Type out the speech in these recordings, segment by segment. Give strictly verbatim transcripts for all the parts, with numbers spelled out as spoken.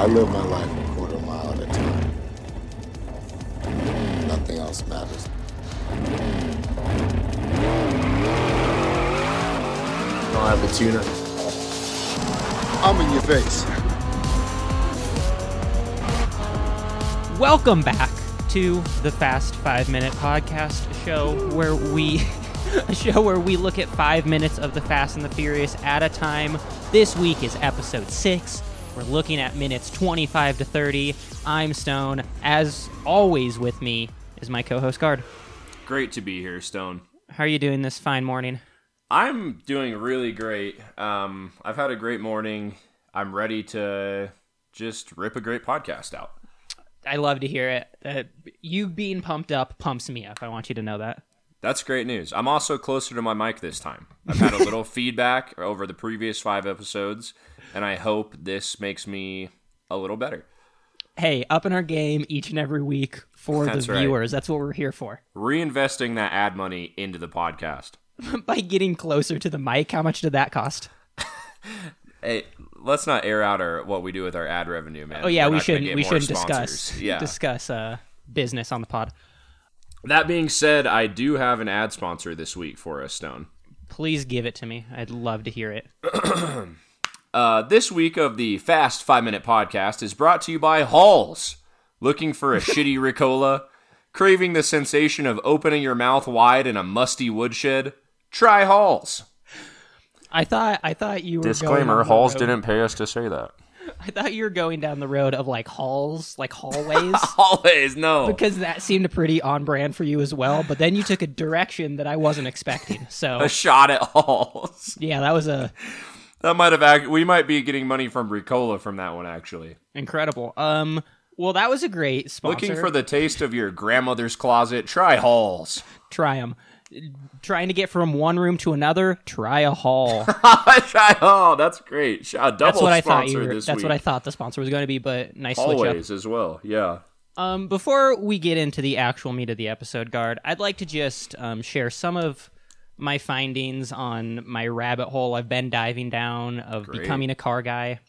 I live my life a quarter mile at a time. Nothing else matters. I'll have a tuna. I'm in your face. Welcome back to the Fast Five Minute Podcast show where we... A show where we look at five minutes of the Fast and the Furious at a time. This week is episode six. We're looking at minutes twenty-five to thirty. I'm Stone. As always with me is my co-host Gard. Great to be here, Stone. How are you doing this fine morning? I'm doing really great. Um, I've had a great morning. I'm ready to just rip a great podcast out. I love to hear it. Uh, you being pumped up pumps me up. I want you to know that. That's great news. I'm also closer to my mic this time. I've had a little feedback over the previous five episodes, and I hope this makes me a little better. Hey, up in our game each and every week for That's the viewers. Right. That's what we're here for. Reinvesting that ad money into the podcast. By getting closer to the mic, how much did that cost? Hey, let's not air out our what we do with our ad revenue, man. Oh, yeah, we're we shouldn't, we shouldn't discuss, yeah. discuss uh, business on the pod. That being said, I do have an ad sponsor this week for us, Stone. Please give it to me. I'd love to hear it. uh, this week of the Fast Five Minute Podcast is brought to you by Halls. Looking for a shitty Ricola? Craving the sensation of opening your mouth wide in a musty woodshed? Try Halls. I thought I thought you were Disclaimer, going on Halls the road. Didn't pay us to say that. I thought you were going down the road of like halls, like hallways. Hallways, no. Because that seemed pretty on brand for you as well. But then you took a direction that I wasn't expecting. So a shot at halls. Yeah, that was a... That might have... Act- we might be getting money from Ricola from that one, actually. Incredible. Um, Well, that was a great sponsor. Looking for the taste of your grandmother's closet? Try Halls. Try them. Trying to get from one room to another, try a hall. Try a hall. That's great. A double that's what I thought you were, this That's week. What I thought the sponsor was going to be, but nice Always switch up. Always as well, yeah. Um, before we get into the actual meat of the episode, Gard, I'd like to just um, share some of my findings on my rabbit hole I've been diving down of great. becoming a car guy.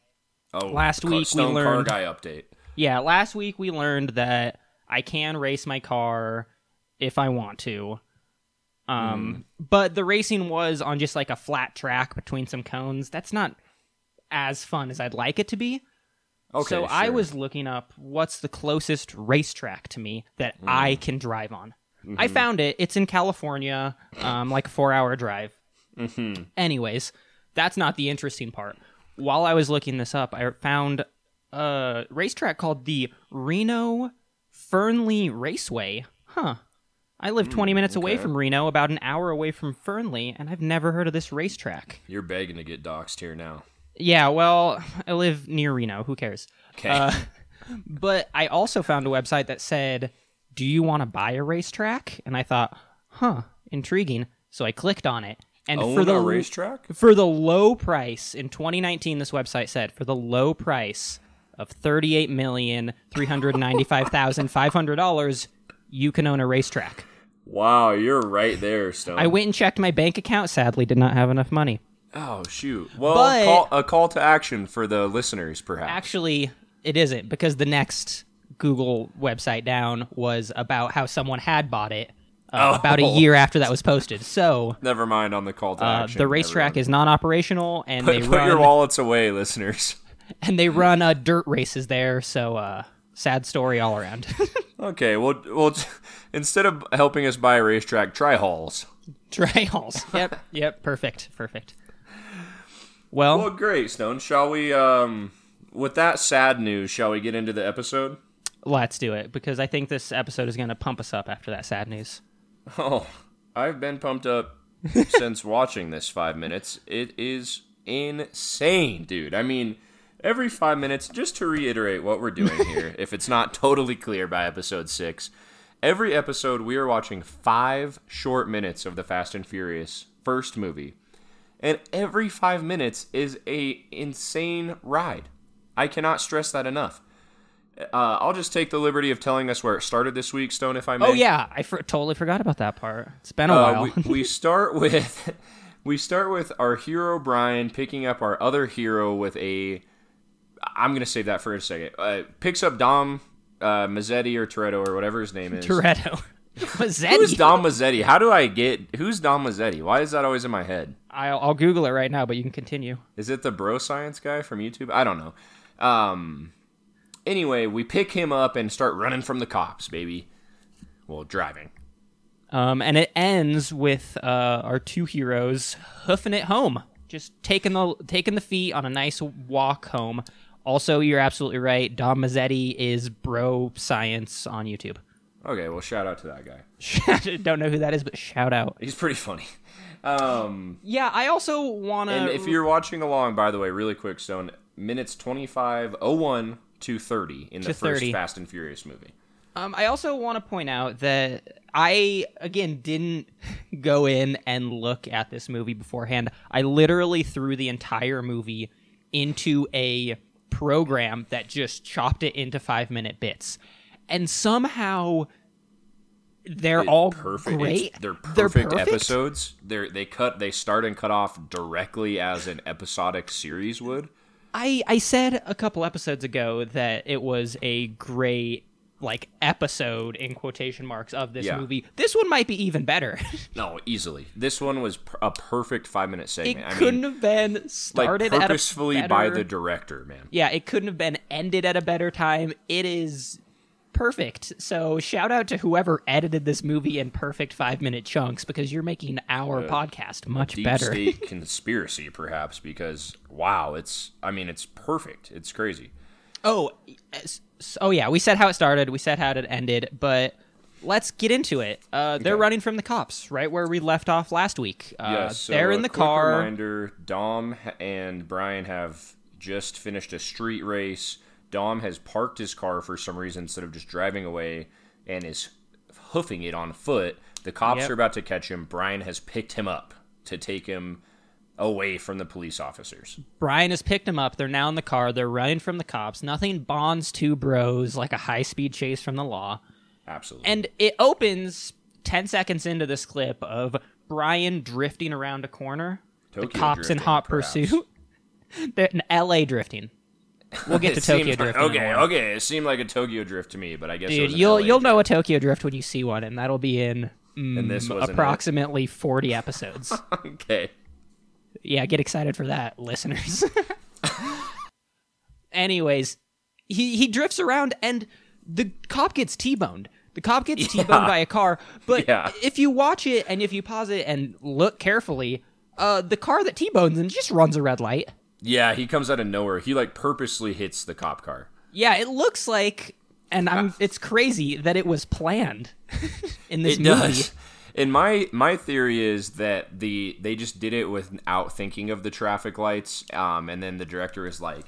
Oh, last week Stone we learned car guy update. Yeah, last week we learned that I can race my car if I want to. Um, mm. But the racing was on just like a flat track between some cones. That's not as fun as I'd like it to be. Okay, so sure. I was looking up what's the closest racetrack to me that mm. I can drive on. Mm-hmm. I found it. It's in California, um, like a four-hour drive. Mm-hmm. Anyways, that's not the interesting part. While I was looking this up, I found a racetrack called the Reno-Fernley Raceway. Huh. I live twenty minutes okay. away from Reno, about an hour away from Fernley, and I've never heard of this racetrack. You're begging to get doxxed here now. Yeah, well, I live near Reno. Who cares? Okay. Uh, but I also found a website that said, do you want to buy a racetrack? And I thought, huh, intriguing. So I clicked on it. And Own for the a racetrack? For the low price, in twenty nineteen, this website said, for the low price of thirty-eight million three hundred ninety-five thousand five hundred dollars, you can own a racetrack. Wow, you're right there, Stone. I went and checked my bank account. Sadly, did not have enough money. Oh, shoot. Well, but, call, a call to action for the listeners, perhaps. Actually, it isn't, because the next Google website down was about how someone had bought it uh, oh. about a year after that was posted. So never mind on the call to uh, action. The racetrack everyone. is non-operational, and put, they put run... Put your wallets away, listeners. And they run uh, dirt races there, so... Uh, sad story all around. Okay, well, well, instead of helping us buy a racetrack, try Halls. Try Halls. Yep, yep, perfect, perfect. Well, well, great, Stone. Shall we, um, with that sad news, shall we get into the episode? Let's do it, because I think this episode is going to pump us up after that sad news. Oh, I've been pumped up since watching this five minutes. It is insane, dude. I mean... Every five minutes, just to reiterate what we're doing here, if it's not totally clear by episode six, every episode we are watching five short minutes of the Fast and Furious first movie, and every five minutes is a insane ride. I cannot stress that enough. Uh, I'll just take the liberty of telling us where it started this week, Stone, if I may. Oh, yeah. I for- totally forgot about that part. It's been a uh, while. we, we start with we start with our hero, Brian, picking up our other hero with a... I'm going to save that for a second. Uh, picks up Dom uh, Mazzetti or Toretto or whatever his name is. Toretto. Mazzetti. Who's Dom Mazzetti? How do I get... Who's Dom Mazzetti? Why is that always in my head? I'll, I'll Google it right now, but you can continue. Is it the bro science guy from YouTube? I don't know. Um... Anyway, we pick him up and start running from the cops, baby. Well, driving. Um, and it ends with uh, our two heroes hoofing it home, just taking the taking the feet on a nice walk home. Also, you're absolutely right. Dom Mazzetti is bro science on YouTube. Okay, well, shout out to that guy. Don't know who that is, but shout out. He's pretty funny. Um, yeah, I also want to. And if you're watching along, by the way, really quick, Stone, minutes twenty-five oh one. to thirty in the first Fast and Furious movie. Um, I also want to point out that I, again, didn't go in and look at this movie beforehand. I literally threw the entire movie into a program that just chopped it into five-minute bits. And somehow they're it's all perfect. great. It's, they're perfect, they're perfect episodes. They're, they cut, they start and cut off directly as an episodic series would. I, I said a couple episodes ago that it was a great, like, episode, in quotation marks, of this yeah. movie. This one might be even better. No, easily. This one was a perfect five-minute segment. It I couldn't mean, have been started like, purposefully at a better... by the director, man. Yeah, it couldn't have been ended at a better time. It is perfect. So shout out to whoever edited this movie in perfect five-minute chunks, because you're making our uh, podcast much deep better. Deep state conspiracy, perhaps, because wow, it's I mean, it's perfect. It's crazy. Oh, oh yeah. We said how it started. We said how it ended, but let's get into it. Uh, they're okay. running from the cops, right where we left off last week. Uh, yeah, so they're in the car. Reminder: Dom and Brian have just finished a street race. Dom has parked his car for some reason instead of just driving away and is hoofing it on foot. The cops yep. are about to catch him. Brian has picked him up to take him away from the police officers. Brian has picked him up. They're now in the car. They're running from the cops. Nothing bonds two bros like a high-speed chase from the law. Absolutely. And it opens ten seconds into this clip of Brian drifting around a corner. Tokyo the cops in hot perhaps. pursuit. They're in L A drifting. We'll get to Tokyo Drift. Like, okay, okay. It seemed like a Tokyo Drift to me, but I guess Dude, it was an you'll L A you'll drift. know a Tokyo Drift when you see one, and that'll be in mm, and this approximately it. forty episodes. Okay. Yeah, get excited for that, listeners. Anyways, he he drifts around, and the cop gets T-boned. The cop gets yeah. T-boned by a car, but yeah. if you watch it and if you pause it and look carefully, uh, the car that T-bones him just runs a red light. Yeah, he comes out of nowhere. He, like, purposely hits the cop car. Yeah, it looks like, and I'm. it's crazy that it was planned in this it movie. It does. And my, my theory is that the they just did it without thinking of the traffic lights, um, and then the director is like,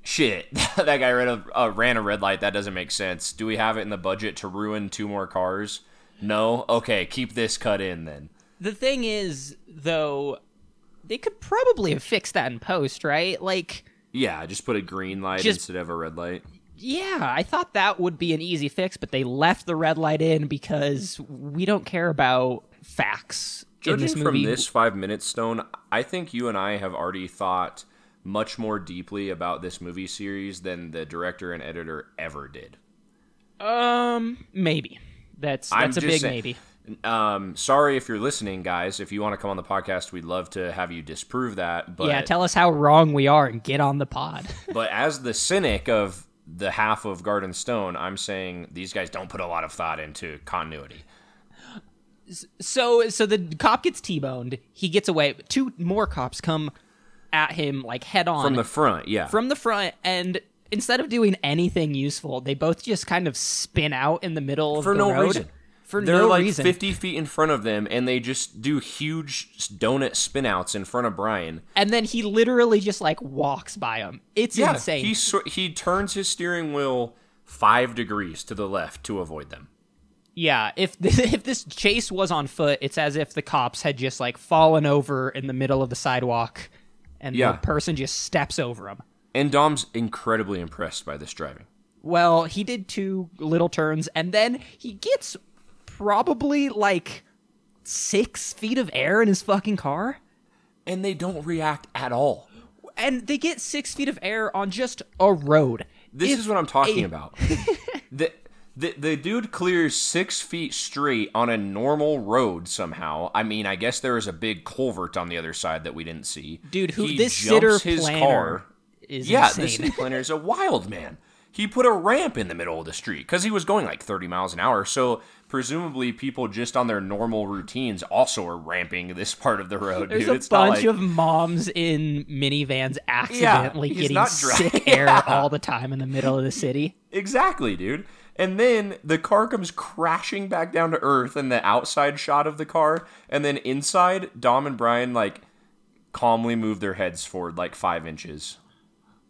shit, that guy ran a, uh, ran a red light. That doesn't make sense. Do we have it in the budget to ruin two more cars? No? Okay, keep this cut in then. The thing is, though... They could probably have fixed that in post, right? Like, yeah, just put a green light just, instead of a red light. Yeah, I thought that would be an easy fix, but they left the red light in because we don't care about facts Judging in this movie. Judging from this five minute Stone, I think you and I have already thought much more deeply about this movie series than the director and editor ever did. Um, maybe. That's that's I'm a big saying, maybe. Um, sorry if you're listening, guys. If you want to come on the podcast, we'd love to have you disprove that. But yeah, tell us how wrong we are and get on the pod. But as the cynic of the half of Gard and Stone, I'm saying these guys don't put a lot of thought into continuity. So, so the cop gets T-boned. He gets away. Two more cops come at him like head on from the front. Yeah, from the front and. Instead of doing anything useful, they both just kind of spin out in the middle of the road. For no reason. For no reason. They're like fifty feet in front of them, and they just do huge donut spin-outs in front of Brian. And then he literally just, like, walks by them. It's yeah, insane. He sw- he turns his steering wheel five degrees to the left to avoid them. Yeah, if this, if this chase was on foot, it's as if the cops had just, like, fallen over in the middle of the sidewalk, and yeah. the person just steps over them. And Dom's incredibly impressed by this driving. Well, he did two little turns, and then he gets probably, like, six feet of air in his fucking car. And they don't react at all. and they get six feet of air on just a road. This if is what I'm talking a- about. the, the the dude clears six feet straight on a normal road somehow. I mean, I guess there is a big culvert on the other side that we didn't see. Dude, who he this jumps sitter his planner car. Is yeah, insane. This city planner is a wild man. He put a ramp in the middle of the street because he was going like thirty miles an hour. So presumably people just on their normal routines also are ramping this part of the road. There's dude. a it's bunch like... of moms in minivans accidentally yeah, getting sick air yeah. all the time in the middle of the city. Exactly, dude. And then the car comes crashing back down to earth in the outside shot of the car. And then inside, Dom and Brian like calmly move their heads forward like five inches.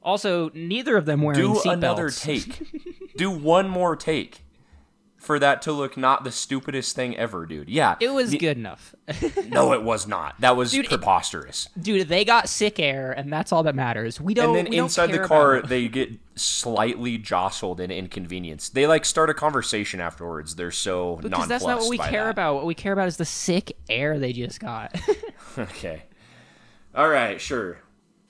Also, neither of them wearing seatbelts. Do another take. Do one more take for that to look not the stupidest thing ever, dude. Yeah. It was the, good enough. No, it was not. That was dude, preposterous. It, dude, they got sick air, and that's all that matters. We don't And then inside the car, they get slightly jostled and inconvenienced. They, like, start a conversation afterwards. They're so because nonplussed that's not what we care that. about. What we care about is the sick air they just got. Okay. All right, sure.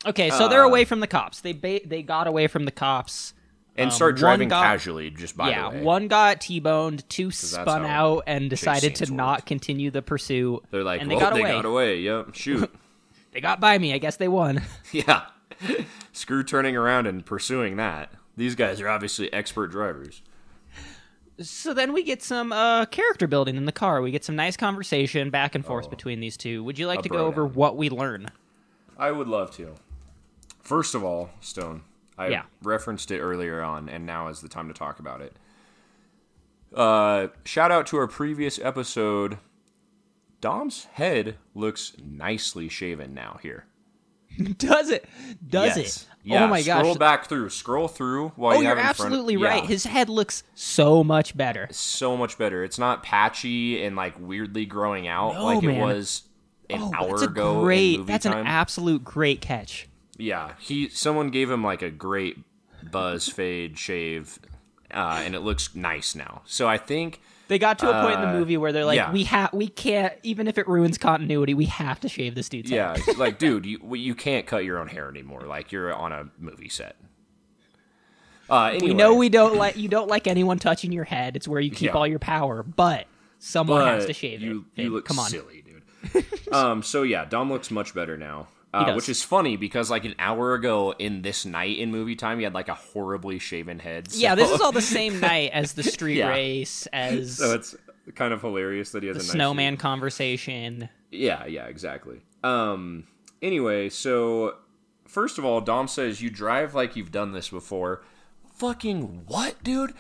Okay, so they're uh, away from the cops. They ba- they got away from the cops. And um, start driving got, casually, just by yeah, the way. Yeah, one got T-boned, two spun out, and decided to not worked. continue the pursuit. They're like, and they, well, got, they away. got away. Yep, shoot. They got by me. I guess they won. Yeah. Screw turning around and pursuing that. These guys are obviously expert drivers. So then we get some uh, character building in the car. We get some nice conversation back and forth oh, between these two. Would you like to go over what we learn? I would love to. First of all, Stone, I yeah. referenced it earlier on, and now is the time to talk about it. Uh, shout out to our previous episode. Dom's head looks nicely shaven now here. Does it? Does yes. it? Yeah. Oh my gosh. Scroll back through. Scroll through while oh, you have in front. Oh, you're absolutely right. Yeah. His head looks so much better. So much better. It's not patchy and like weirdly growing out no, like man. it was an oh, hour that's a ago great, in movie That's time. An absolute great catch. Yeah, he. Someone gave him like a great buzz fade shave, uh, and it looks nice now. So I think they got to a point uh, in the movie where they're like, yeah. "We have, we can't. Even if it ruins continuity, we have to shave this dude's head." Yeah, like, dude, you you can't cut your own hair anymore. Like, you're on a movie set. Uh, anyway. We know we don't like you don't like anyone touching your head. It's where you keep yeah. all your power, but someone but has to shave you, it. You look Come on. silly, dude. um. So yeah, Dom looks much better now. Uh, which is funny because like an hour ago in this night in movie time, he had like a horribly shaven head. So. Yeah, this is all the same night as the street yeah. race. As so it's kind of hilarious that he has the a nice snowman shape. conversation. Yeah, yeah, exactly. Um. Anyway, so first of all, Dom says you drive like you've done this before. Fucking what, dude?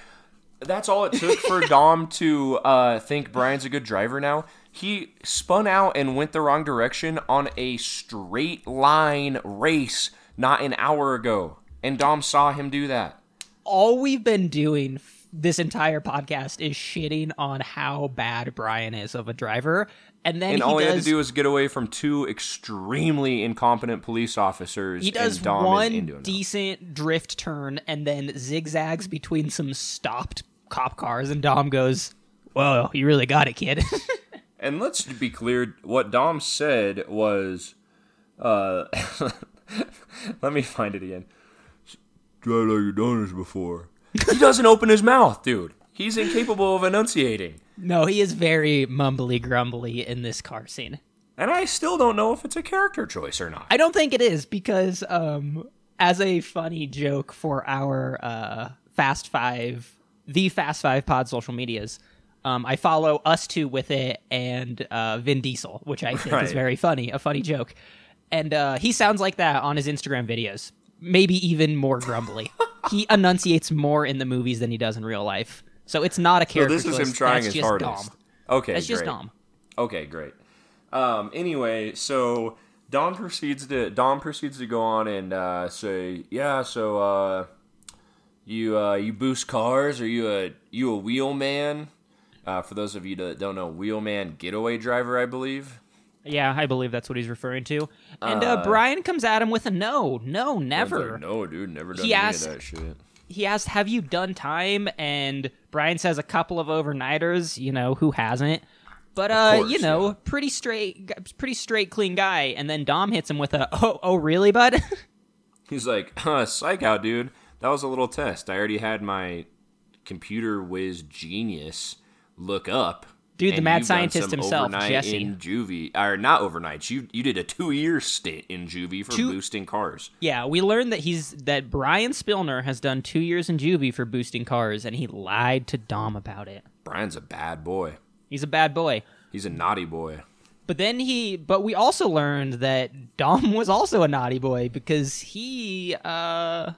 That's all it took for Dom to uh, think Brian's a good driver now. He spun out and went the wrong direction on a straight line race not an hour ago. And Dom saw him do that. All we've been doing f- this entire podcast is shitting on how bad Brian is of a driver. And then and he all does, he had to do was get away from two extremely incompetent police officers. He does and Dom one is into decent drift turn and then zigzags between some stopped cop cars. And Dom goes, whoa, you really got it, kid. And let's be clear, what Dom said was, uh, let me find it again. Drive like you've done this before. He doesn't open his mouth, dude. He's incapable of enunciating. No, he is very mumbly grumbly in this car scene. And I still don't know if it's a character choice or not. I don't think it is because um, as a funny joke for our uh, Fast Five, the Fast Five pod social medias, Um, I follow us two with it and uh, Vin Diesel, which I think right. is very funny, a funny joke. And uh, he sounds like that on his Instagram videos, maybe even more grumbly. He enunciates more in the movies than he does in real life. So it's not a character choice. So this is him trying his hardest. Dom. Okay, That's great. just Dom. Okay, great. Um, anyway, so Dom proceeds to Dom proceeds to go on and uh, say, yeah, so uh, you uh, you boost cars? Are you a, you a wheel man? Uh, for those of you that don't know, wheelman getaway driver, I believe. Yeah, I believe that's what he's referring to. And uh, uh, Brian comes at him with a no, no, never. Like, no, dude, never done he any asked, of that shit. He asked, have you done time? And Brian says a couple of overnighters, you know, who hasn't? But, uh, course, you know, yeah. pretty straight, pretty straight, clean guy. And then Dom hits him with a, oh, oh really, bud? He's like, huh, psych out, dude. That was a little test. I already had my computer whiz genius look up. Dude, the mad scientist himself, Jesse. In juvie, or not overnight. You you did a two-year stint in juvie for two, boosting cars. Yeah, we learned that he's that Brian Spillner has done two years in juvie for boosting cars, and he lied to Dom about it. Brian's a bad boy. He's a bad boy. He's a naughty boy. But then he, but we also learned that Dom was also a naughty boy because he, uh,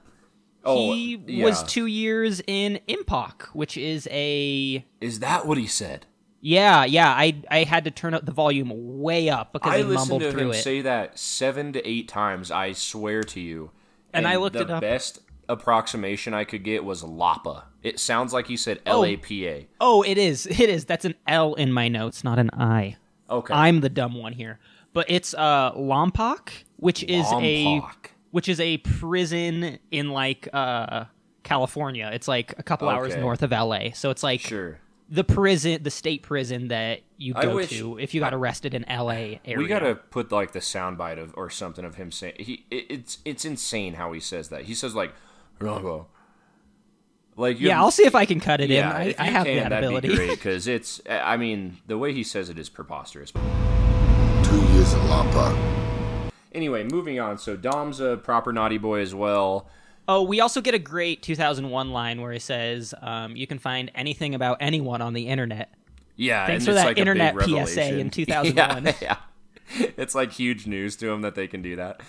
oh, he yeah. was two years in I M P O C, which is a. Is that what he said? Yeah, yeah. I I had to turn up the volume way up because I, I mumbled through it. I listened to him say that seven to eight times. I swear to you. And, and I looked it up. The best approximation I could get was L A P A. It sounds like he said L A P A. Oh, it is. It is. That's an L in my notes, not an I. Okay. I'm the dumb one here. But it's uh Lompoc, which is Lompoc. a which is a prison in like uh California. It's like a couple okay. hours north of L A. So it's like sure. the prison the state prison that you go wish, to if you got arrested in L A area. We got to put like the soundbite of or something of him saying he it's it's insane how he says that. He says like Rambo. Like yeah, I'll see if I can cut it yeah, in. I, I have can, that ability. That'd be great, because it's, I mean, the way he says it is preposterous. Two years in Lampa. Anyway, moving on. So Dom's a proper naughty boy as well. Oh, we also get a great two thousand one line where he says, um, you can find anything about anyone on the internet. Yeah, Thanks and for it's that like internet a big revelation. P S A in two thousand one. yeah, yeah. It's like huge news to him that they can do that.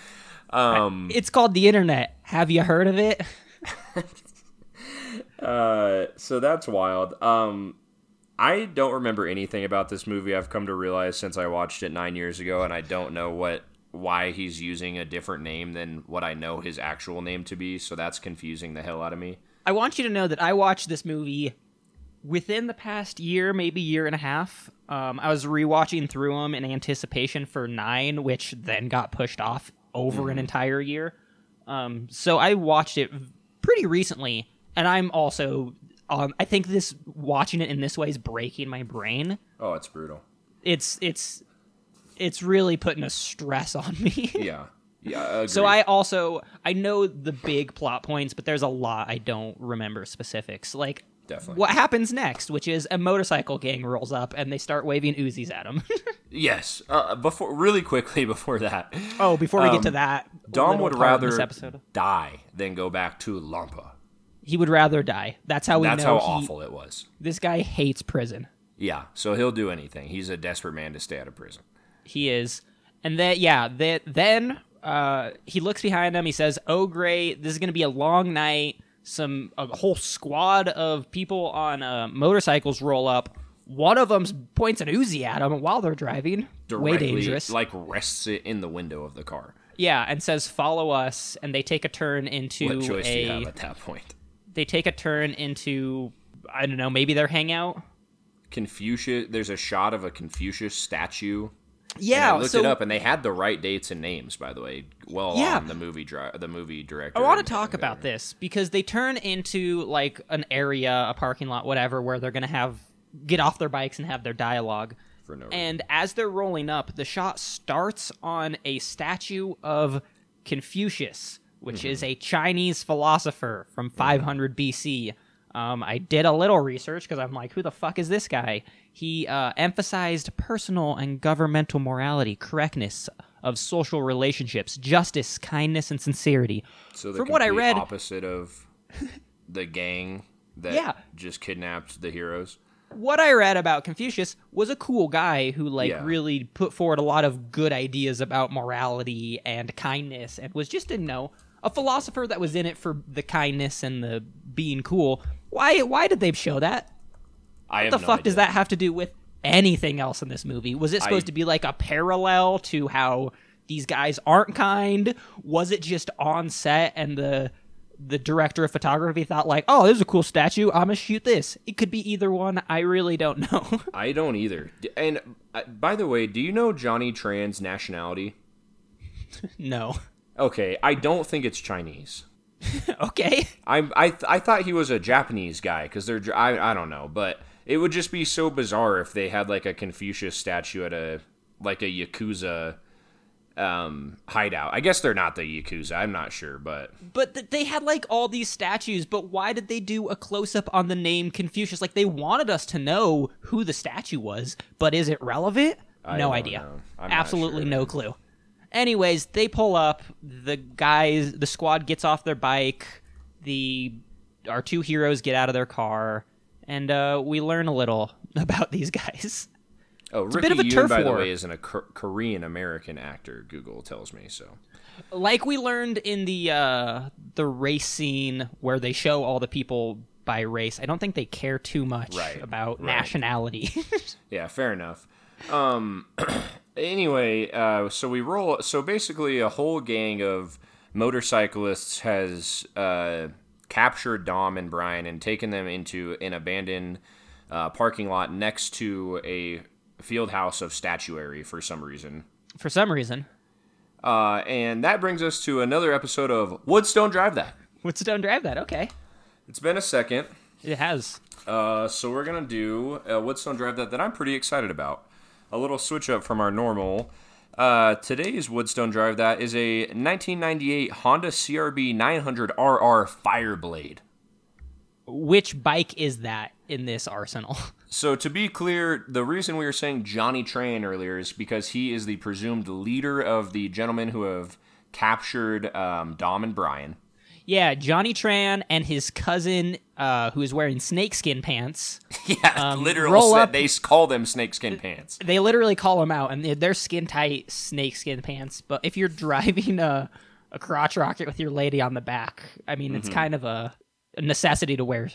Um, it's called the internet. Have you heard of it? Uh, so that's wild. Um, I don't remember anything about this movie. I've come to realize since I watched it nine years ago, and I don't know what why he's using a different name than what I know his actual name to be. So that's confusing the hell out of me. I want you to know that I watched this movie within the past year, maybe year and a half. Um, I was rewatching through them in anticipation for nine, which then got pushed off over mm. an entire year. Um, so I watched it pretty recently. And I'm also, um, I think this watching it in this way is breaking my brain. Oh, it's brutal. It's it's it's really putting a stress on me. yeah, yeah. I agree. So I also I know the big plot points, but there's a lot I don't remember specifics. Like definitely what happens next, which is a motorcycle gang rolls up and they start waving Uzis at him. yes. Uh, before really quickly before that. Oh, before we um, get to that, Dom would rather die than go back to Lampa. He would rather die. That's how we That's know. That's how he, awful it was. This guy hates prison. Yeah, so he'll do anything. He's a desperate man to stay out of prison. He is. And then, yeah, that, then uh, he looks behind him. He says, oh, great, this is going to be a long night. Some A whole squad of people on uh, motorcycles roll up. One of them points an Uzi at him while they're driving. Directly, way dangerous. Like rests it in the window of the car. Yeah, and says, follow us. And they take a turn into a... What choice a, do you have at that point? They take a turn into, I don't know, maybe their hangout? Confucius. There's a shot of a Confucius statue. Yeah. And I looked so, it up, and they had the right dates and names, by the way. Well, yeah. on the movie, dri- the movie director. I want to talk about this, because they turn into, like, an area, a parking lot, whatever, where they're going to have, get off their bikes and have their dialogue. For no reason. And as they're rolling up, the shot starts on a statue of Confucius, which mm-hmm. is a Chinese philosopher from five hundred mm-hmm. B C. Um, I did a little research because I'm like, who the fuck is this guy? He uh, emphasized personal and governmental morality, correctness of social relationships, justice, kindness, and sincerity. So the from what I read, opposite of the gang that yeah. just kidnapped the heroes. What I read about Confucius was a cool guy who like yeah. really put forward a lot of good ideas about morality and kindness, and was just didn't know. A philosopher that was in it for the kindness and the being cool. Why Why did they show that? I what the no fuck idea. Does that have to do with anything else in this movie? Was it supposed I, to be like a parallel to how these guys aren't kind? Was it just on set and the the director of photography thought like, oh, there's a cool statue. I'm going to shoot this. It could be either one. I really don't know. I don't either. And uh, by the way, do you know Johnny Tran's nationality? No. Okay, I don't think it's Chinese. okay. I'm, I th- I thought he was a Japanese guy because they're I I don't know, but it would just be so bizarre if they had like a Confucius statue at a like a Yakuza um, hideout. I guess they're not the Yakuza. I'm not sure, but... But th- they had, like, all these statues, but why did they do a close-up on the name Confucius? Like, they wanted us to know who the statue was, but is it relevant? I no idea. Absolutely sure. No clue. Anyways, they pull up, the guys, the squad gets off their bike, the our two heroes get out of their car, and uh, we learn a little about these guys. Oh, it's Ricky a bit of a turf Yoon, by war. The way, is an, a Korean-American actor, Google tells me, so... Like we learned in the uh, the race scene where they show all the people by race, I don't think they care too much right, about right. nationality. Yeah, fair enough. Um, anyway, uh, so we roll... So basically a whole gang of motorcyclists has uh, captured Dom and Brian and taken them into an abandoned uh, parking lot next to a... field house of statuary for some reason. For some reason. Uh, and that brings us to another episode of Would Stone Drive That? Would Stone Drive That? Okay. It's been a second. It has. Uh, so we're going to do a Would Stone Drive That that I'm pretty excited about. A little switch up from our normal. Uh, today's Would Stone Drive That is a nineteen ninety-eight Honda C B R nine hundred R R Fireblade. Which bike is that in this arsenal? So to be clear, the reason we were saying Johnny Tran earlier is because he is the presumed leader of the gentlemen who have captured um, Dom and Brian. Yeah, Johnny Tran and his cousin, uh, who is wearing snakeskin pants. Yeah, um, literal. Up, they call them snakeskin pants. They literally call them out, and they're skin-tight snakeskin pants. But if you're driving a, a crotch rocket with your lady on the back, I mean, mm-hmm. it's kind of a... necessity to wear.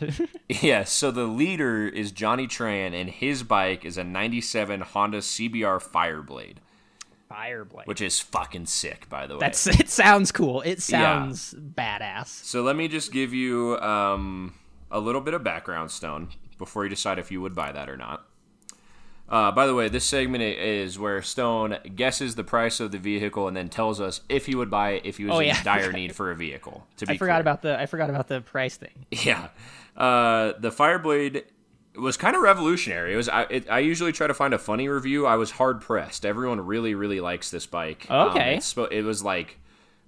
Yeah, so the leader is Johnny Tran, and his bike is a ninety-seven Honda C B R Fireblade. Fireblade. Which is fucking sick, by the way. That's It sounds cool. It sounds yeah. badass. So let me just give you um, a little bit of background, Stone, before you decide if you would buy that or not. Uh, by the way, this segment is where Stone guesses the price of the vehicle and then tells us if he would buy it if he was oh, yeah. in dire need for a vehicle. To be I forgot clear. about the I forgot about the price thing. Yeah, uh, the Fireblade was kind of revolutionary. It was I, it, I usually try to find a funny review. I was hard pressed. Everyone really really likes this bike. Okay, um, it was like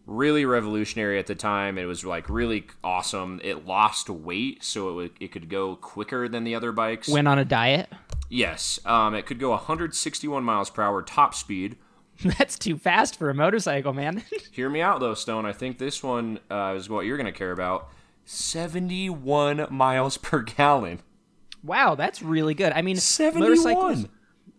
really revolutionary at the time. It was like really awesome. It lost weight, so it would, it could go quicker than the other bikes. Went on a diet. Yes, um, it could go one hundred sixty-one miles per hour top speed. That's too fast for a motorcycle, man. Hear me out, though, Stone. I think this one uh, is what you're going to care about. seventy-one miles per gallon. Wow, that's really good. I mean, seventy-one. Motorcycles,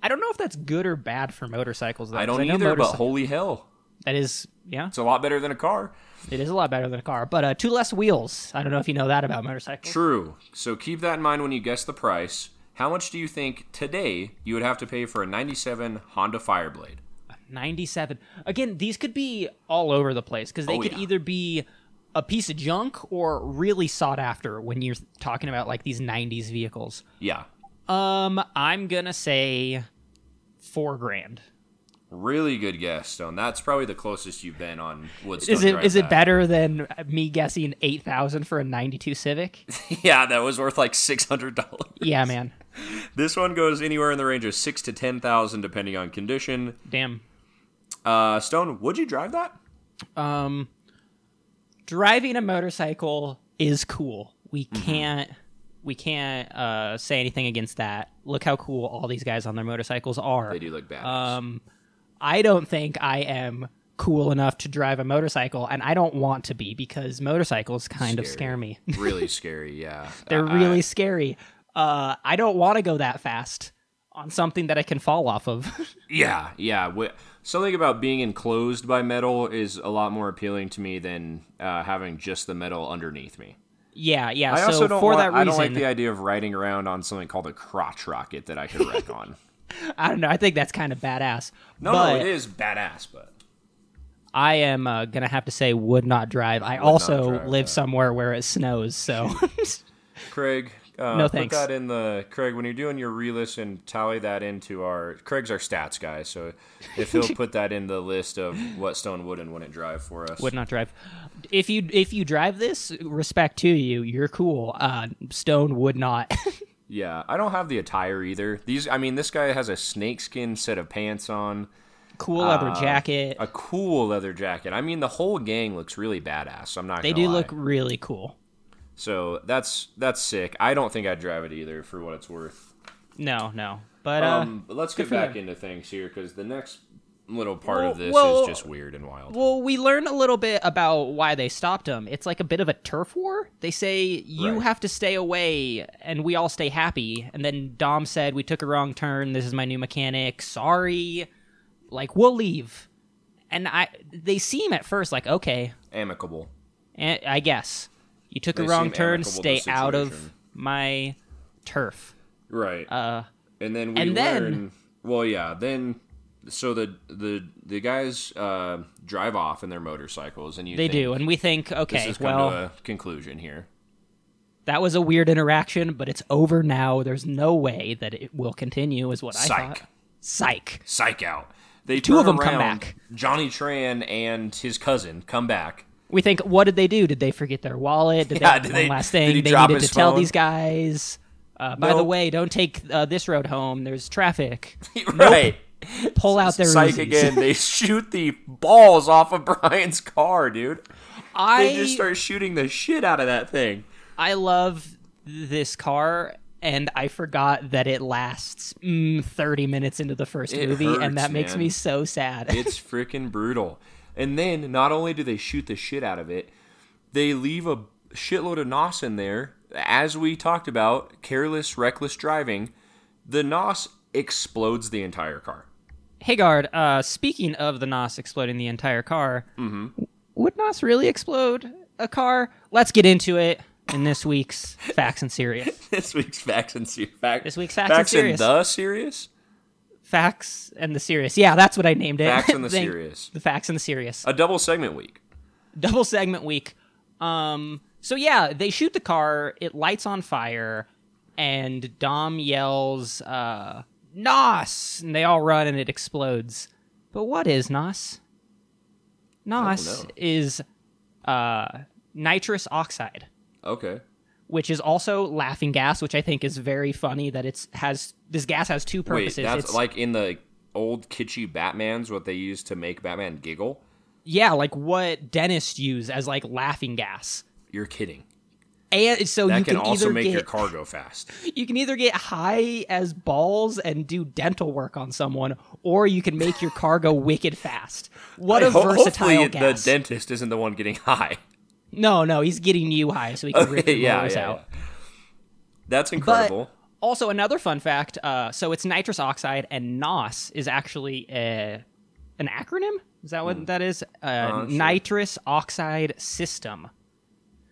I don't know if that's good or bad for motorcycles, though. I don't I either, but holy hell. That is, yeah. It's a lot better than a car. It is a lot better than a car, but uh, two less wheels. I don't know if you know that about motorcycles. True. So keep that in mind when you guess the price. How much do you think today you would have to pay for a ninety-seven Honda Fireblade? ninety-seven. Again, these could be all over the place because they oh, could yeah. either be a piece of junk or really sought after when you're talking about like these nineties vehicles. Yeah. Um, I'm going to say four grand. Really good guess, Stone. That's probably the closest you've been on Woodstone. Is it right is it better than me guessing eight thousand dollars for a ninety-two Civic? Yeah, that was worth like six hundred dollars. Yeah, man. This one goes anywhere in the range of six to ten thousand, depending on condition. Damn. Uh, Stone, would you drive that? Um, driving a motorcycle is cool. We mm-hmm. can't, we can't uh, say anything against that. Look how cool all these guys on their motorcycles are. They do look badass. Um, I don't think I am cool enough to drive a motorcycle, and I don't want to be because motorcycles kind scary. of scare me. Really scary, yeah. They're uh, really I... scary. Uh, I don't want to go that fast on something that I can fall off of. yeah, yeah. Something about being enclosed by metal is a lot more appealing to me than uh, having just the metal underneath me. Yeah, yeah. I so also don't for want, that reason, I don't like the idea of riding around on something called a crotch rocket that I could wreck on. I don't know. I think that's kind of badass. No, no, it is badass, but I am uh, gonna have to say would not drive. I would also drive, live no. somewhere where it snows, so Craig. Uh, no thanks. Put that in the Craig when you're doing your re-listen. Tally that into our Craig's our stats guy. So if he'll put that in the list of what Stone would and wouldn't drive for us, would not drive. If you if you drive this, respect to you, you're cool. Uh, Stone would not. Yeah, I don't have the attire either. These, I mean, this guy has a snakeskin set of pants on. Cool leather uh, jacket. A cool leather jacket. I mean, the whole gang looks really badass. I'm not. They gonna do lie. Look really cool. So that's that's sick. I don't think I'd drive it either, for what it's worth. No, no. But um, uh, let's get back into things here, because the next little part well, of this well, is just weird and wild. Well, we learn a little bit about why they stopped him. It's like a bit of a turf war. They say you right. have to stay away, and we all stay happy. And then Dom said, "We took a wrong turn. This is my new mechanic. Sorry." Like, we'll leave. And I, they seem at first like, okay. Amicable. And I guess. You took they a wrong turn, stay out of my turf. Right. Uh, and then we and learn, then, well, yeah, then, so the the, the guys uh, drive off in their motorcycles. and you They think, do, and we think, okay, this has come well. to a conclusion here. That was a weird interaction, but it's over now. There's no way that it will continue, is what Psych. I thought. Psych. Psych out. They Two of them around, come back. Johnny Tran and his cousin come back. We think, what did they do? Did they forget their wallet? Did yeah, they did one they, last thing did they needed to phone? tell these guys? Uh, by nope. the way, don't take uh, this road home. There's traffic. right. Nope. Pull out their Psych Uzis. again. They shoot the balls off of Brian's car, dude. I, they just start shooting the shit out of that thing. I love this car. And I forgot that it lasts mm, thirty minutes into the first it movie, hurts, and that makes man. me so sad. It's freaking brutal. And then, not only do they shoot the shit out of it, they leave a shitload of N O S in there. As we talked about, careless, reckless driving, the N O S explodes the entire car. Hey, Gard, uh, speaking of the N O S exploding the entire car, mm-hmm. would N O S really explode a car? Let's get into it. In this week's Facts and Serious. this week's Facts and Serious. Fact, this week's Facts, Facts and Serious. Facts and the Serious? Facts and the Serious. Yeah, that's what I named it. Facts and the then, Serious. The Facts and the Serious. A double segment week. Double segment week. Um. So yeah, they shoot the car, it lights on fire, and Dom yells, uh, N O S! And they all run and it explodes. But what is N O S? N O S is uh, nitrous oxide. Okay. Which is also laughing gas, which I think is very funny that it's has this gas has two purposes. Wait, that's it's, like in the old kitschy Batmans, what they use to make Batman giggle? Yeah, like what dentists use as like laughing gas. You're kidding. And so that you can, can also make get, your car go fast. You can either get high as balls and do dental work on someone, or you can make your car go wicked fast. What I, a ho- versatile hopefully gas. Hopefully the dentist isn't the one getting high. No, no, he's getting you high so he can okay, rip your yeah, yeah, out. Yeah. That's incredible. But also, another fun fact, uh, so it's nitrous oxide, and N O S is actually a, an acronym? Is that what mm. that is? Uh, uh, nitrous sure. oxide system.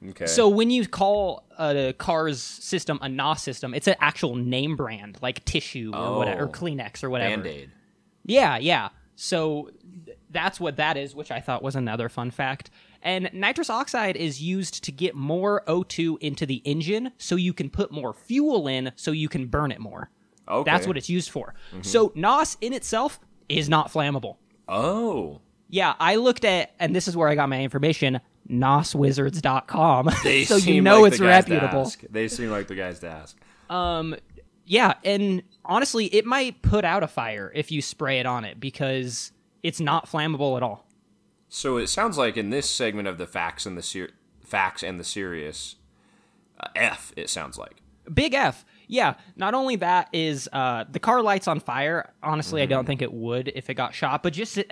Okay. So when you call a car's system a N O S system, it's an actual name brand, like tissue oh, or whatever, or Kleenex or whatever. Band-Aid. Yeah, yeah. So th- that's what that is, which I thought was another fun fact. And nitrous oxide is used to get more O two into the engine so you can put more fuel in so you can burn it more. Okay. That's what it's used for. Mm-hmm. So N O S in itself is not flammable. Oh. Yeah, I looked at, and this is where I got my information, nos wizards dot com. They so seem you know like it's the guys reputable. To ask. They seem like the guys to ask. Um, yeah, and honestly, it might put out a fire if you spray it on it because it's not flammable at all. So it sounds like in this segment of the Facts and the ser- facts and the Serious, uh, F, it sounds like. Big F. Yeah. Not only that is uh, the car lights on fire. Honestly, mm. I don't think it would if it got shot, but just... Uh,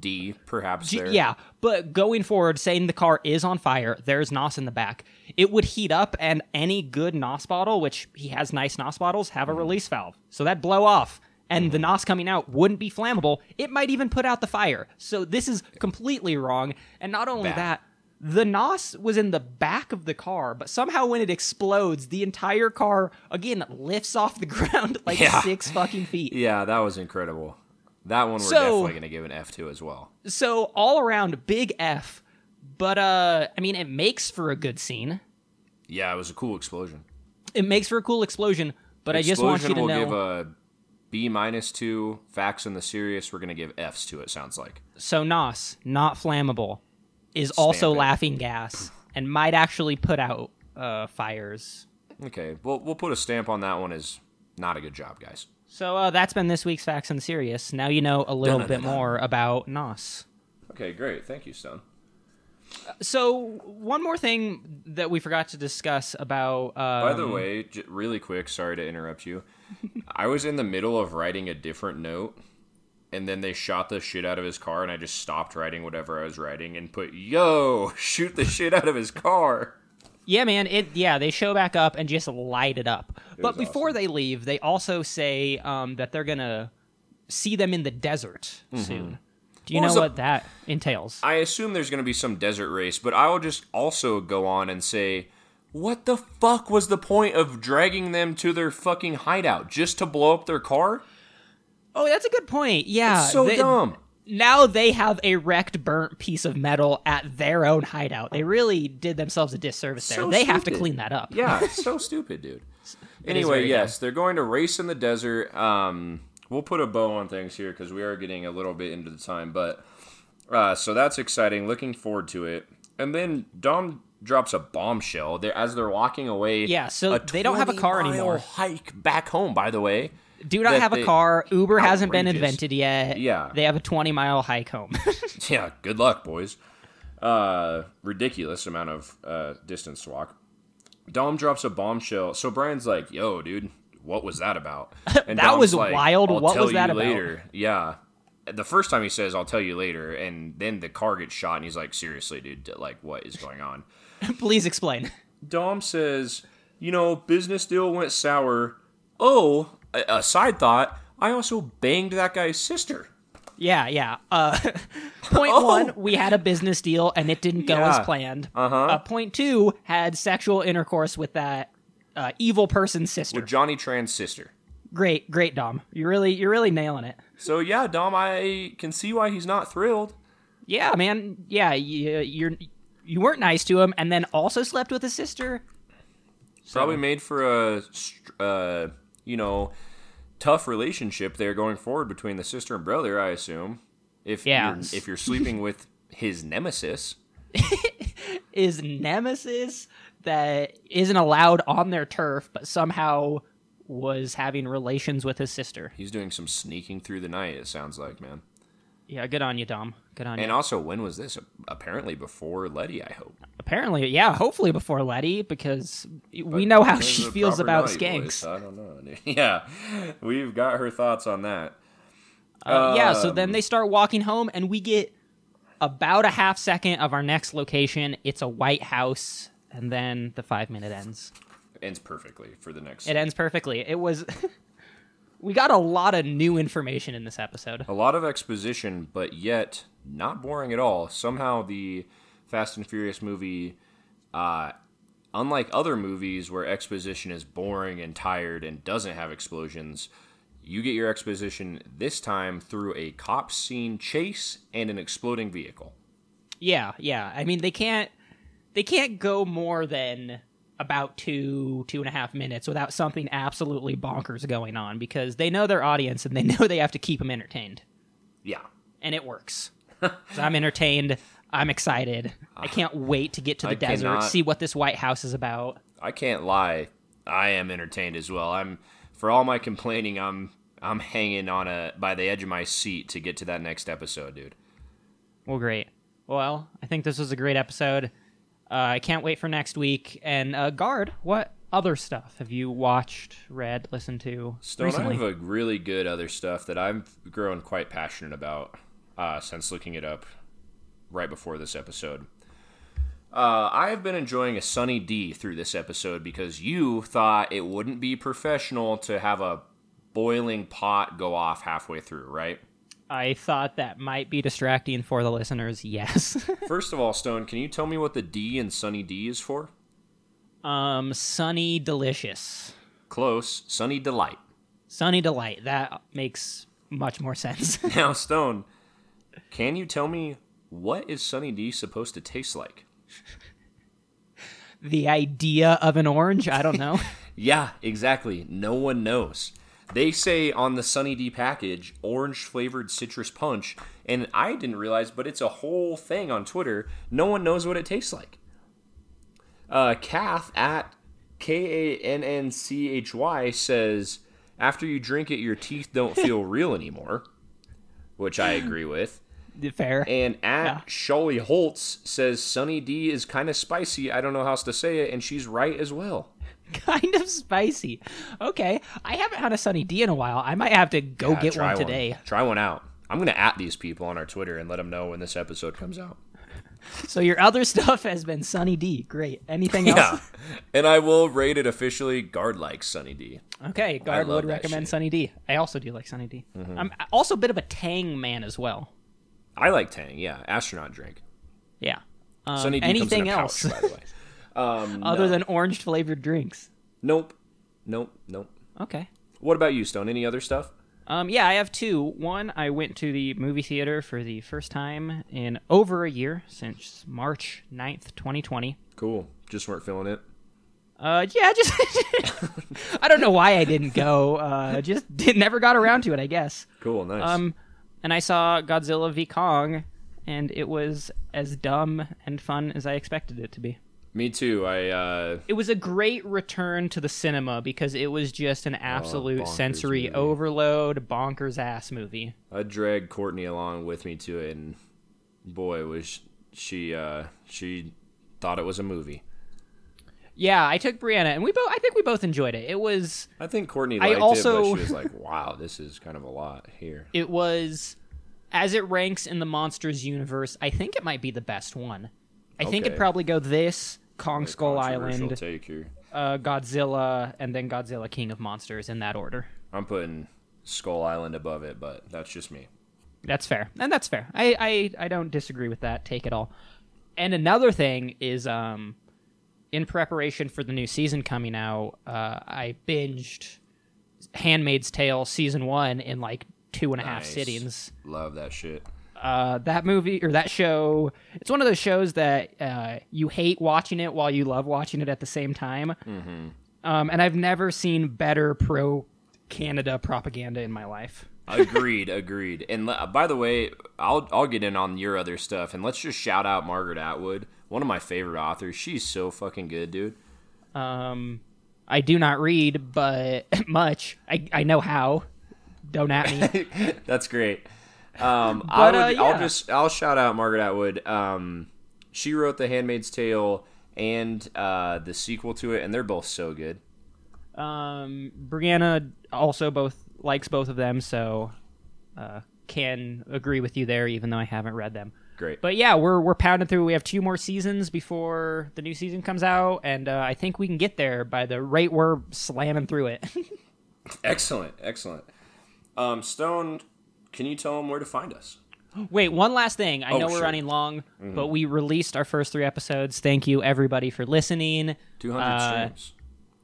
D, perhaps G- there. Yeah, but going forward, saying the car is on fire, there's N O S in the back. It would heat up, and any good N O S bottle, which he has nice N O S bottles, have a mm. release valve. So that'd blow off. And the N O S coming out wouldn't be flammable. It might even put out the fire. So this is completely wrong. And not only Bad. that, the N O S was in the back of the car, but somehow when it explodes, the entire car, again, lifts off the ground like yeah. six fucking feet. Yeah, that was incredible. That one we're so, definitely going to give an F to as well. So all around, big F. But, uh, I mean, it makes for a good scene. Yeah, it was a cool explosion. It makes for a cool explosion, but explosion I just want you to will know... give a B minus two, Facts and the Serious, we're going to give Fs to it, sounds like. So N O S, not flammable, is Stamp also it. laughing gas and might actually put out uh, fires. Okay, well, we'll put a stamp on that one as not a good job, guys. So uh, that's been this week's Facts and Serious. Now you know a little no, no, bit no, no. more about N O S. Okay, great. Thank you, Stone. Uh, so one more thing that we forgot to discuss about... Um... By the way, j- really quick, sorry to interrupt you. I was in the middle of writing a different note, and then they shot the shit out of his car, and I just stopped writing whatever I was writing and put, yo, shoot the shit out of his car. Yeah, man. It yeah, they show back up and just light it up. It but before awesome. They leave, they also say um, that they're gonna see them in the desert mm-hmm. soon. Do you well, know what a, that entails? I assume there's gonna be some desert race, but I will just also go on and say, what the fuck was the point of dragging them to their fucking hideout just to blow up their car? Oh, that's a good point. Yeah, it's so they, dumb. Now they have a wrecked, burnt piece of metal at their own hideout. They really did themselves a disservice there. So they stupid. have to clean that up. Yeah, it's so stupid, dude. Anyway, yes, dumb. They're going to race in the desert. Um, we'll put a bow on things here because we are getting a little bit into the time. But uh, so that's exciting. Looking forward to it. And then Dom drops a bombshell there as they're walking away. Yeah, so they don't have a car anymore. Hike back home, by the way. Do not have a car. Uber outrageous. hasn't been invented yet. Yeah. They have a twenty-mile hike home. Yeah, good luck, boys. Uh, ridiculous amount of uh, distance to walk. Dom drops a bombshell. So Brian's like, yo, dude, what was that about? And that Dom's was like, wild. I'll what tell was you that about? Later. Yeah. The first time he says, I'll tell you later, and then the car gets shot, and he's like, seriously, dude, like, what is going on? Please explain. Dom says, you know, business deal went sour. Oh, a side thought, I also banged that guy's sister. Yeah, yeah. Uh, point oh. one, we had a business deal and it didn't go yeah. as planned. Uh-huh. Uh, point two, had sexual intercourse with that uh, evil person's sister. With Johnny Tran's sister. Great, great, Dom. You're really, you're really nailing it. So yeah, Dom, I can see why he's not thrilled. Yeah, man. Yeah, you, you're, you weren't nice to him and then also slept with his sister. So. Probably made for a... Uh, you know, tough relationship there going forward between the sister and brother, I assume. If yeah. you're, if you're sleeping with his nemesis. His nemesis that isn't allowed on their turf, but somehow was having relations with his sister. He's doing some sneaking through the night, it sounds like, man. Yeah, good on you, Dom. Good on and you. And also, when was this? Apparently before Letty, I hope. Apparently, yeah, hopefully before Letty, because but we know how she feels about skanks. Voice, I don't know. Yeah, we've got her thoughts on that. Uh, um, yeah, so then they start walking home, and we get about a half second of our next location. It's a White House, and then the five minute ends. It ends perfectly for the next. It second. ends perfectly. It was... We got a lot of new information in this episode. A lot of exposition, but yet not boring at all. Somehow the Fast and Furious movie, uh, unlike other movies where exposition is boring and tired and doesn't have explosions, you get your exposition this time through a cop scene chase and an exploding vehicle. Yeah, yeah. I mean, they can't they can't go more than... about two, two and a half minutes without something absolutely bonkers going on because they know their audience and they know they have to keep them entertained. Yeah. And it works. So I'm entertained. I'm excited. I can't wait to get to the I desert, cannot, see what this White House is about. I can't lie. I am entertained as well. I'm, for all my complaining, I'm, I'm hanging on a, by the edge of my seat to get to that next episode, dude. Well, great. Well, I think this was a great episode. Uh, I can't wait for next week. And, uh, Gard, what other stuff have you watched, read, listened to Stone, recently? I have a really good other stuff that I've grown quite passionate about uh, since looking it up right before this episode. Uh, I've been enjoying a Sunny D through this episode because you thought it wouldn't be professional to have a boiling pot go off halfway through, right? I thought that might be distracting for the listeners, yes. First of all, Stone, can you tell me what the D in Sunny D is for? Um, Sunny Delicious. Close. Sunny Delight. Sunny Delight. That makes much more sense. Now, Stone, can you tell me what is Sunny D supposed to taste like? The idea of an orange? I don't know. Yeah, exactly. No one knows. They say on the Sunny D package, orange-flavored citrus punch, and I didn't realize, but it's a whole thing on Twitter. No one knows what it tastes like. Uh, Kath at K A N N C H Y says, After you drink it, your teeth don't feel real anymore, which I agree with. Fair. And at yeah. Sholly Holtz says, Sunny D is kind of spicy. I don't know how else to say it. And she's right as well. Kind of spicy. Okay. I haven't had a Sunny D in a while. I might have to go yeah, get one today. One. Try one out. I'm going to at these people on our Twitter and let them know when this episode comes out. So your other stuff has been Sunny D. Great. Anything else? Yeah. And I will rate it officially. Gard likes Sunny D. Okay. Gard would recommend shit. Sunny D. I also do like Sunny D. Mm-hmm. I'm also a bit of a Tang man as well. I like Tang. Yeah. Astronaut drink. Yeah. Um, Sunny D anything comes in a else? Pouch, by the way. Um, Other no. than orange flavored drinks. Nope. Nope. Nope. Okay. What about you, Stone? Any other stuff? Um, yeah, I have two. One, I went to the movie theater for the first time in over a year, since March ninth, twenty twenty. Cool. Just weren't feeling it? Uh, yeah, just... I don't know why I didn't go. Uh, just did, never got around to it, I guess. Cool, nice. Um, and I saw Godzilla v Kong, and it was as dumb and fun as I expected it to be. Me too. I. Uh... It was a great return to the cinema because it was just an absolute oh, sensory movie. Overload, bonkers ass movie. I dragged Courtney along with me to it, and boy, was she uh, she thought it was a movie. Yeah, I took Brianna, and we both. I think we both enjoyed it. It was. I think Courtney liked I also... it, but she was like, "Wow, this is kind of a lot here." It was, as it ranks in the Monsters universe, I think it might be the best one. I okay. think it'd probably go this. Kong, Skull Island, uh, Godzilla, and then Godzilla King of Monsters in that order. I'm putting Skull Island above it, but that's just me. That's fair. And that's fair. I, I, I don't disagree with that. Take it all. And another thing is, um, in preparation for the new season coming out, uh, I binged Handmaid's Tale Season one in like two and a nice. half sittings. Love that shit. Uh, that movie or that show, it's one of those shows that uh, you hate watching it while you love watching it at the same time. Mm-hmm. Um, and I've never seen better pro-Canada propaganda in my life. Agreed, agreed. And uh, by the way, I'll I'll get in on your other stuff, and let's just shout out Margaret Atwood, one of my favorite authors. She's so fucking good, dude. Um, I do not read, but much. I I know how. Don't at me. That's great. Um, but, I would, uh, yeah. I'll just I'll shout out Margaret Atwood. Um, she wrote The Handmaid's Tale and uh, the sequel to it, and they're both so good. Um, Brianna also both likes both of them, so uh, can agree with you there, even though I haven't read them. Great, but yeah, we're we're pounding through. We have two more seasons before the new season comes out, and uh, I think we can get there by the rate we're slamming through it. Excellent, excellent. Um, Stone. Can you tell them where to find us? Wait, one last thing. I oh, know we're sure. running long, mm-hmm. but we released our first three episodes. Thank you, everybody, for listening. two hundred uh, streams.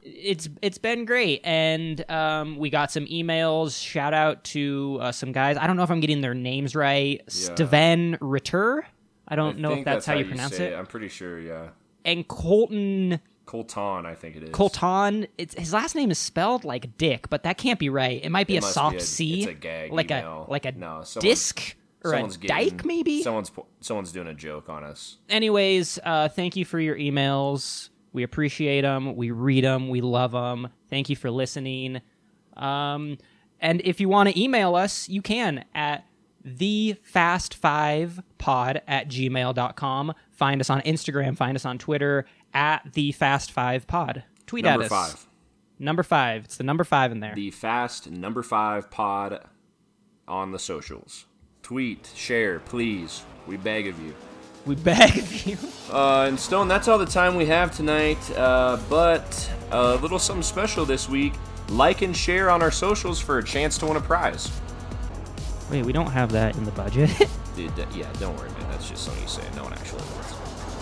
It's, it's been great, and um, we got some emails. Shout out to uh, some guys. I don't know if I'm getting their names right. Yeah. Steven Ritter. I don't I know if that's, that's how, how you pronounce it. it. I'm pretty sure, yeah. And Colton... Colton, I think it is. Colton, it's, his last name is spelled like Dick, but that can't be right. It might be it a soft be a, C. It's a gag like email. a like a no, someone, disc or a getting, dike, maybe. Someone's someone's doing a joke on us. Anyways, uh, thank you for your emails. We appreciate them. We read them. We love them. Thank you for listening. Um, and if you want to email us, you can at the fast five pod at gmail dot com. Find us on Instagram. Find us on Twitter. At the Fast Five Pod. Tweet number at us. Number five. Number five. It's the number five in there. The Fast Number Five Pod on the socials. Tweet, share, please. We beg of you. We beg of you. Uh, and Stone, that's all the time we have tonight. Uh, but a little something special this week. Like and share on our socials for a chance to win a prize. Wait, we don't have that in the budget. Dude, that, yeah, don't worry, man. That's just something you say. No one actually wants it.